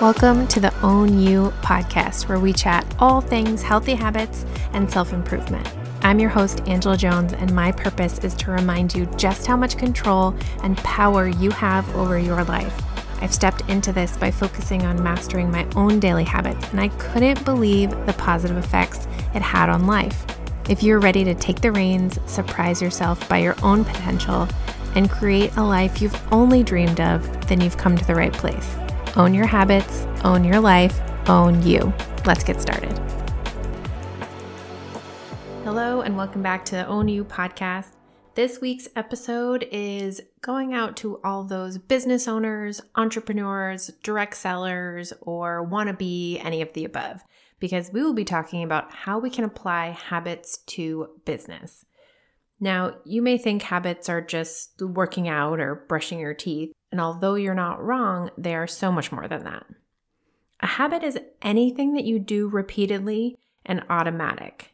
Welcome to the Own You Podcast, where we chat all things healthy habits and self-improvement. I'm your host, Angela Jones, and my purpose is to remind you just how much control and power you have over your life. I've stepped into this by focusing on mastering my own daily habits, and I couldn't believe the positive effects it had on life. If you're ready to take the reins, surprise yourself by your own potential, and create a life you've only dreamed of, then you've come to the right place. Own your habits, own your life, own you. Let's get started. Hello, and welcome back to the Own You Podcast. This week's episode is going out to all those business owners, entrepreneurs, direct sellers, or wannabe, any of the above, because we will be talking about how we can apply habits to business. Now, you may think habits are just working out or brushing your teeth, and although you're not wrong, they are so much more than that. A habit is anything that you do repeatedly and automatic.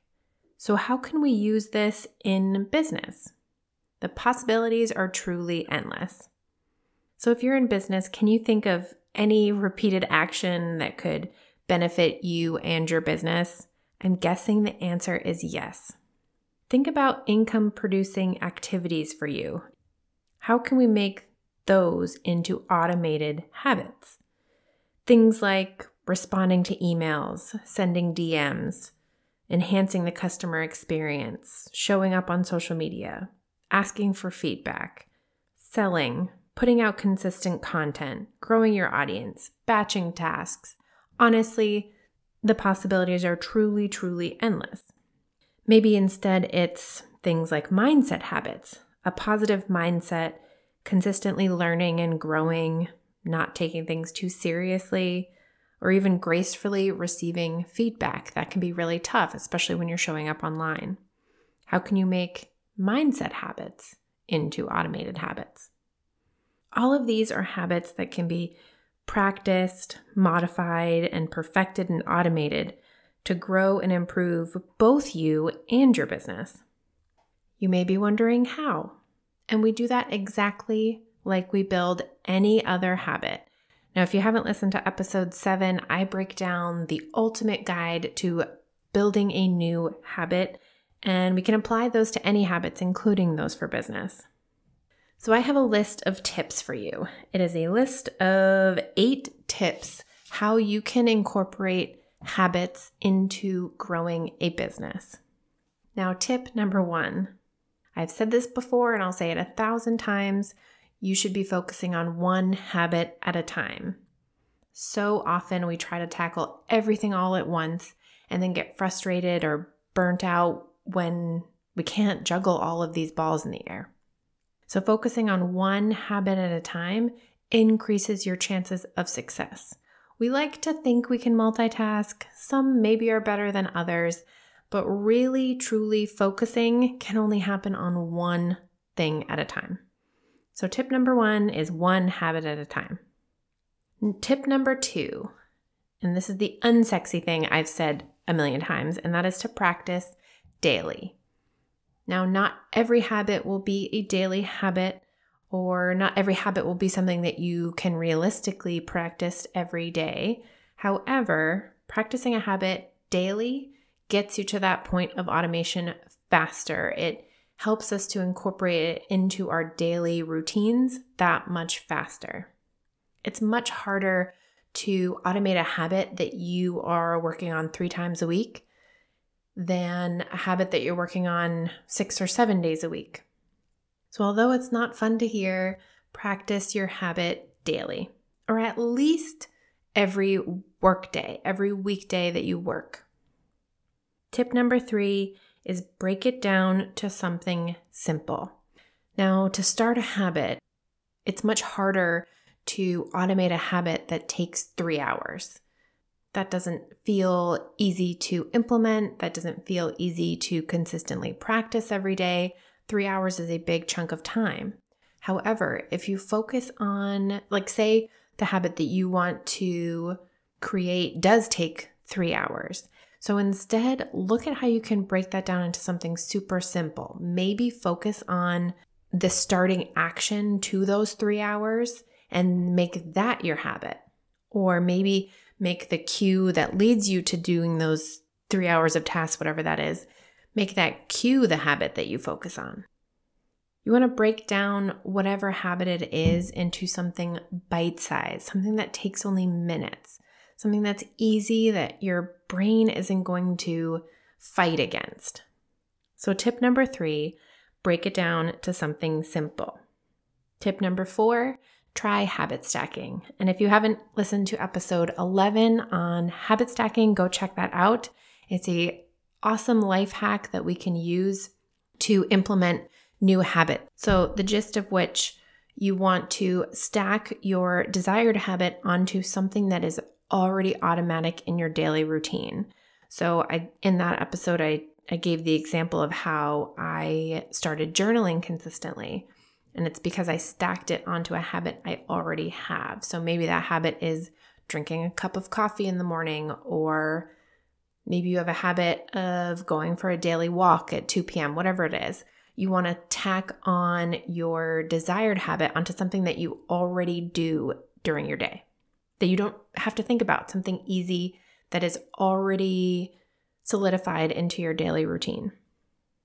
So how can we use this in business? The possibilities are truly endless. So if you're in business, can you think of any repeated action that could benefit you and your business? I'm guessing the answer is yes. Think about income-producing activities for you. How can we make those into automated habits? Things like responding to emails, sending DMs, enhancing the customer experience, showing up on social media, asking for feedback, selling, putting out consistent content, growing your audience, batching tasks. Honestly, the possibilities are truly, truly endless. Maybe instead it's things like mindset habits, a positive mindset, consistently learning and growing, not taking things too seriously, or even gracefully receiving feedback. That can be really tough, especially when you're showing up online. How can you make mindset habits into automated habits? All of these are habits that can be practiced, modified, and perfected and automated to grow and improve both you and your business. You may be wondering how, and we do that exactly like we build any other habit. Now, if you haven't listened to episode 7, I break down the ultimate guide to building a new habit, and we can apply those to any habits, including those for business. So I have a list of tips for you. It is a list of 8 tips how you can incorporate habits into growing a business. Now, tip number 1. I've said this before and I'll say it 1,000 times. You should be focusing on one habit at a time. So often we try to tackle everything all at once and then get frustrated or burnt out when we can't juggle all of these balls in the air. So focusing on one habit at a time increases your chances of success. We like to think we can multitask. Some maybe are better than others, but really, truly focusing can only happen on one thing at a time. So tip number 1 is one habit at a time. And tip number 2, and this is the unsexy thing I've said a million times, and that is to practice daily. Now, not every habit will be a daily habit, or not every habit will be something that you can realistically practice every day. However, practicing a habit daily gets you to that point of automation faster. It helps us to incorporate it into our daily routines that much faster. It's much harder to automate a habit that you are working on 3 times a week than a habit that you're working on 6 or 7 days a week. So although it's not fun to hear, practice your habit daily, or at least every workday, every weekday that you work. Tip number 3 is break it down to something simple. Now, to start a habit, it's much harder to automate a habit that takes 3 hours. That doesn't feel easy to implement. That doesn't feel easy to consistently practice every day. 3 hours is a big chunk of time. However, if you focus on, like, say the habit that you want to create does take 3 hours. So instead, look at how you can break that down into something super simple. Maybe focus on the starting action to those 3 hours and make that your habit. or maybe make the cue that leads you to doing those 3 hours of tasks, whatever that is, make that cue the habit that you focus on. You want to break down whatever habit it is into something bite-sized, something that takes only minutes, something that's easy that your brain isn't going to fight against. So tip number 3, break it down to something simple. Tip number 4, try habit stacking. And if you haven't listened to episode 11 on habit stacking, go check that out. It's an awesome life hack that we can use to implement new habits. So the gist of which, you want to stack your desired habit onto something that is already automatic in your daily routine. So in that episode, I gave the example of how I started journaling consistently, and it's because I stacked it onto a habit I already have. So maybe that habit is drinking a cup of coffee in the morning, or maybe you have a habit of going for a daily walk at 2 p.m., whatever it is. You want to tack on your desired habit onto something that you already do during your day, that you don't have to think about, something easy that is already solidified into your daily routine.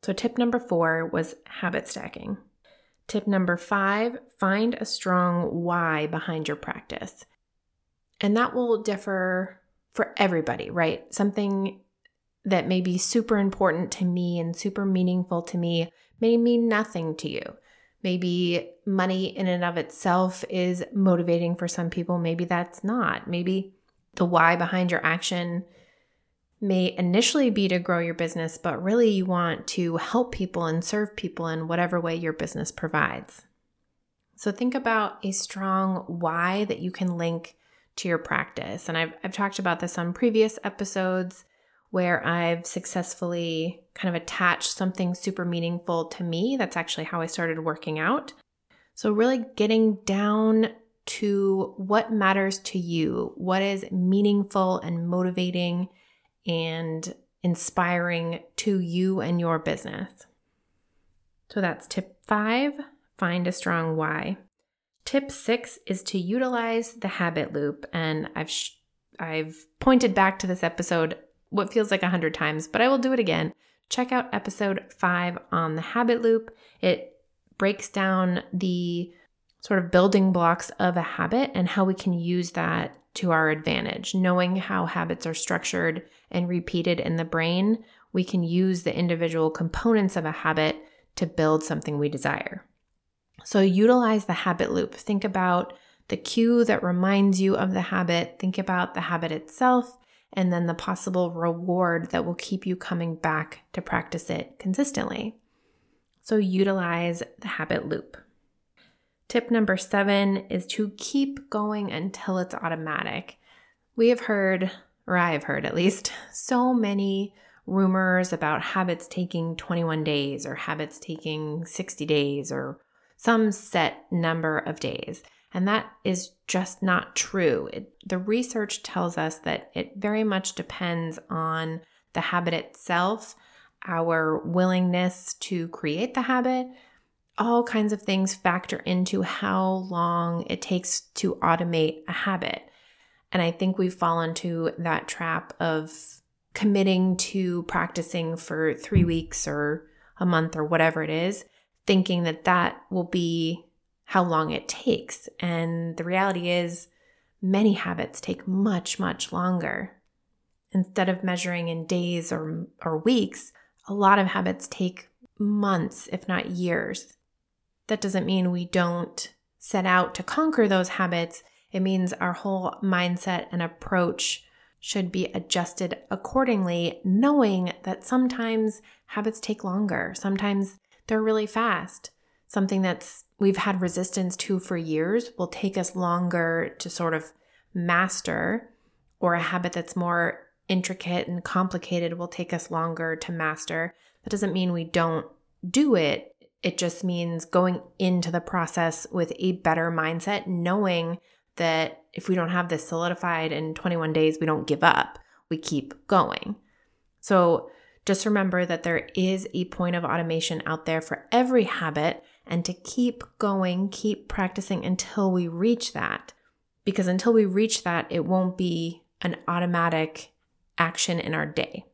So tip number 4 was habit stacking. Tip number 5, find a strong why behind your practice. And that will differ for everybody, right? Something that may be super important to me and super meaningful to me may mean nothing to you. Maybe money in and of itself is motivating for some people. Maybe that's not. Maybe the why behind your action may initially be to grow your business, but really you want to help people and serve people in whatever way your business provides. So think about a strong why that you can link to your practice. And I've talked about this on previous episodes where I've successfully kind of attached something super meaningful to me. That's actually how I started working out. So really getting down to what matters to you, what is meaningful and motivating and inspiring to you and your business. So that's tip 5, find a strong why. Tip 6 is to utilize the habit loop. And I've pointed back to this episode what feels like 100 times, but I will do it again. Check out episode 5 on the habit loop. It breaks down the sort of building blocks of a habit and how we can use that to our advantage. Knowing how habits are structured and repeated in the brain, we can use the individual components of a habit to build something we desire. So utilize the habit loop. Think about the cue that reminds you of the habit. Think about the habit itself, and then the possible reward that will keep you coming back to practice it consistently. So utilize the habit loop. Tip number 7 is to keep going until it's automatic. We have heard, or I've heard at least, so many rumors about habits taking 21 days or habits taking 60 days or some set number of days. And that is just not true. The research tells us that it very much depends on the habit itself, our willingness to create the habit. All kinds of things factor into how long it takes to automate a habit. And I think we fall into that trap of committing to practicing for 3 weeks or a month or whatever it is, thinking that that will be how long it takes. And the reality is many habits take much, much longer. Instead of measuring in days or weeks, a lot of habits take months, if not years. That doesn't mean we don't set out to conquer those habits. It means our whole mindset and approach should be adjusted accordingly, knowing that sometimes habits take longer. Sometimes they're really fast. Something that's we've had resistance to for years will take us longer to sort of master, or a habit that's more intricate and complicated will take us longer to master. That doesn't mean we don't do it. It just means going into the process with a better mindset, knowing that if we don't have this solidified in 21 days, we don't give up. We keep going. So just remember that there is a point of automation out there for every habit, and to keep going, keep practicing until we reach that. because until we reach that, it won't be an automatic action in our day.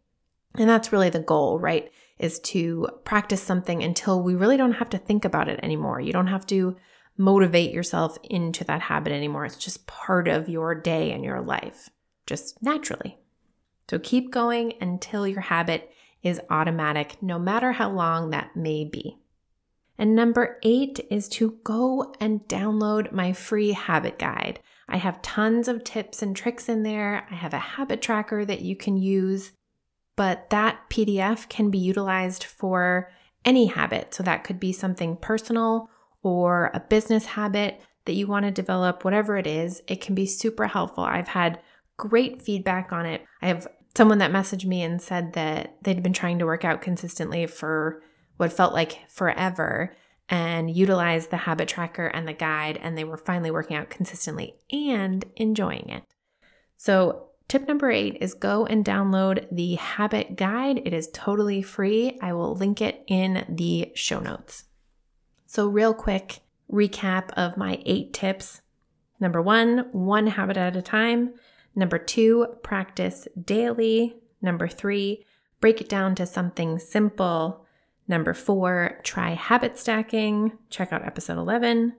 And that's really the goal, right? Is to practice something until we really don't have to think about it anymore. You don't have to motivate yourself into that habit anymore. It's just part of your day and your life, just naturally. So keep going until your habit is automatic, no matter how long that may be. And number 8 is to go and download my free habit guide. I have tons of tips and tricks in there. I have a habit tracker that you can use, but that PDF can be utilized for any habit. So that could be something personal or a business habit that you want to develop, whatever it is, it can be super helpful. I've had great feedback on it. I have someone that messaged me and said that they'd been trying to work out consistently for what felt like forever and utilized the habit tracker and the guide, and they were finally working out consistently and enjoying it. So tip number 8 is go and download the habit guide. It is totally free. I will link it in the show notes. So real quick recap of my 8 tips. Number 1, one habit at a time. Number 2, practice daily. Number 3, break it down to something simple. Number 4, try habit stacking. Check out episode 11.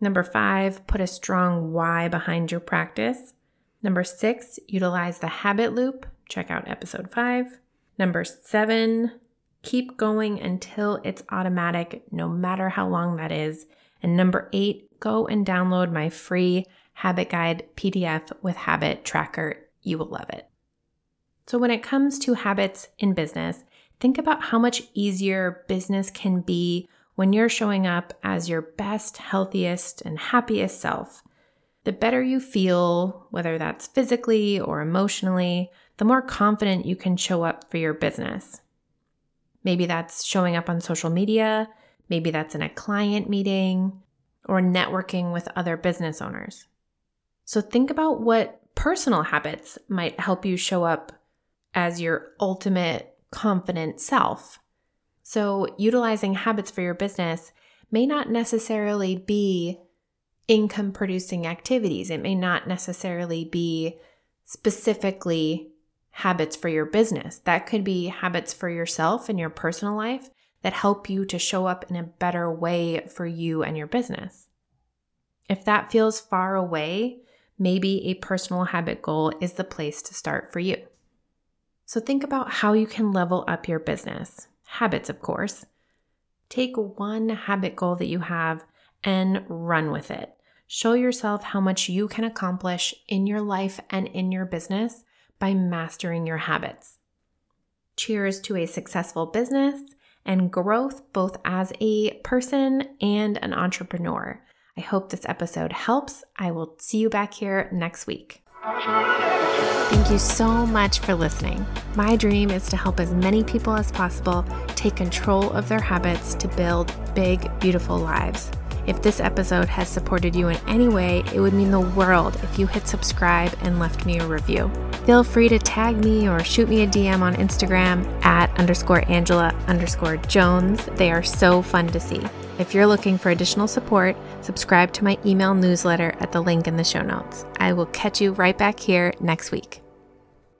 Number 5, put a strong why behind your practice. Number 6, utilize the habit loop. Check out episode 5. Number 7, keep going until it's automatic, no matter how long that is. And number 8, go and download my free habit guide PDF with habit tracker. You will love it. So when it comes to habits in business, think about how much easier business can be when you're showing up as your best, healthiest, and happiest self. The better you feel, whether that's physically or emotionally, the more confident you can show up for your business. Maybe that's showing up on social media, maybe that's in a client meeting, or networking with other business owners. So think about what personal habits might help you show up as your ultimate confident self. So utilizing habits for your business may not necessarily be income producing activities. It may not necessarily be specifically habits for your business. That could be habits for yourself and your personal life that help you to show up in a better way for you and your business. If that feels far away, maybe a personal habit goal is the place to start for you. So think about how you can level up your business. Habits, of course. Take one habit goal that you have and run with it. Show yourself how much you can accomplish in your life and in your business by mastering your habits. Cheers to a successful business and growth, both as a person and an entrepreneur. I hope this episode helps. I will see you back here next week. Thank you so much for listening. My dream is to help as many people as possible take control of their habits to build big, beautiful lives. If this episode has supported you in any way, it would mean the world if you hit subscribe and left me a review. Feel free to tag me or shoot me a DM on Instagram @_Angela_Jones. They are so fun to see. If you're looking for additional support, subscribe to my email newsletter at the link in the show notes. I will catch you right back here next week.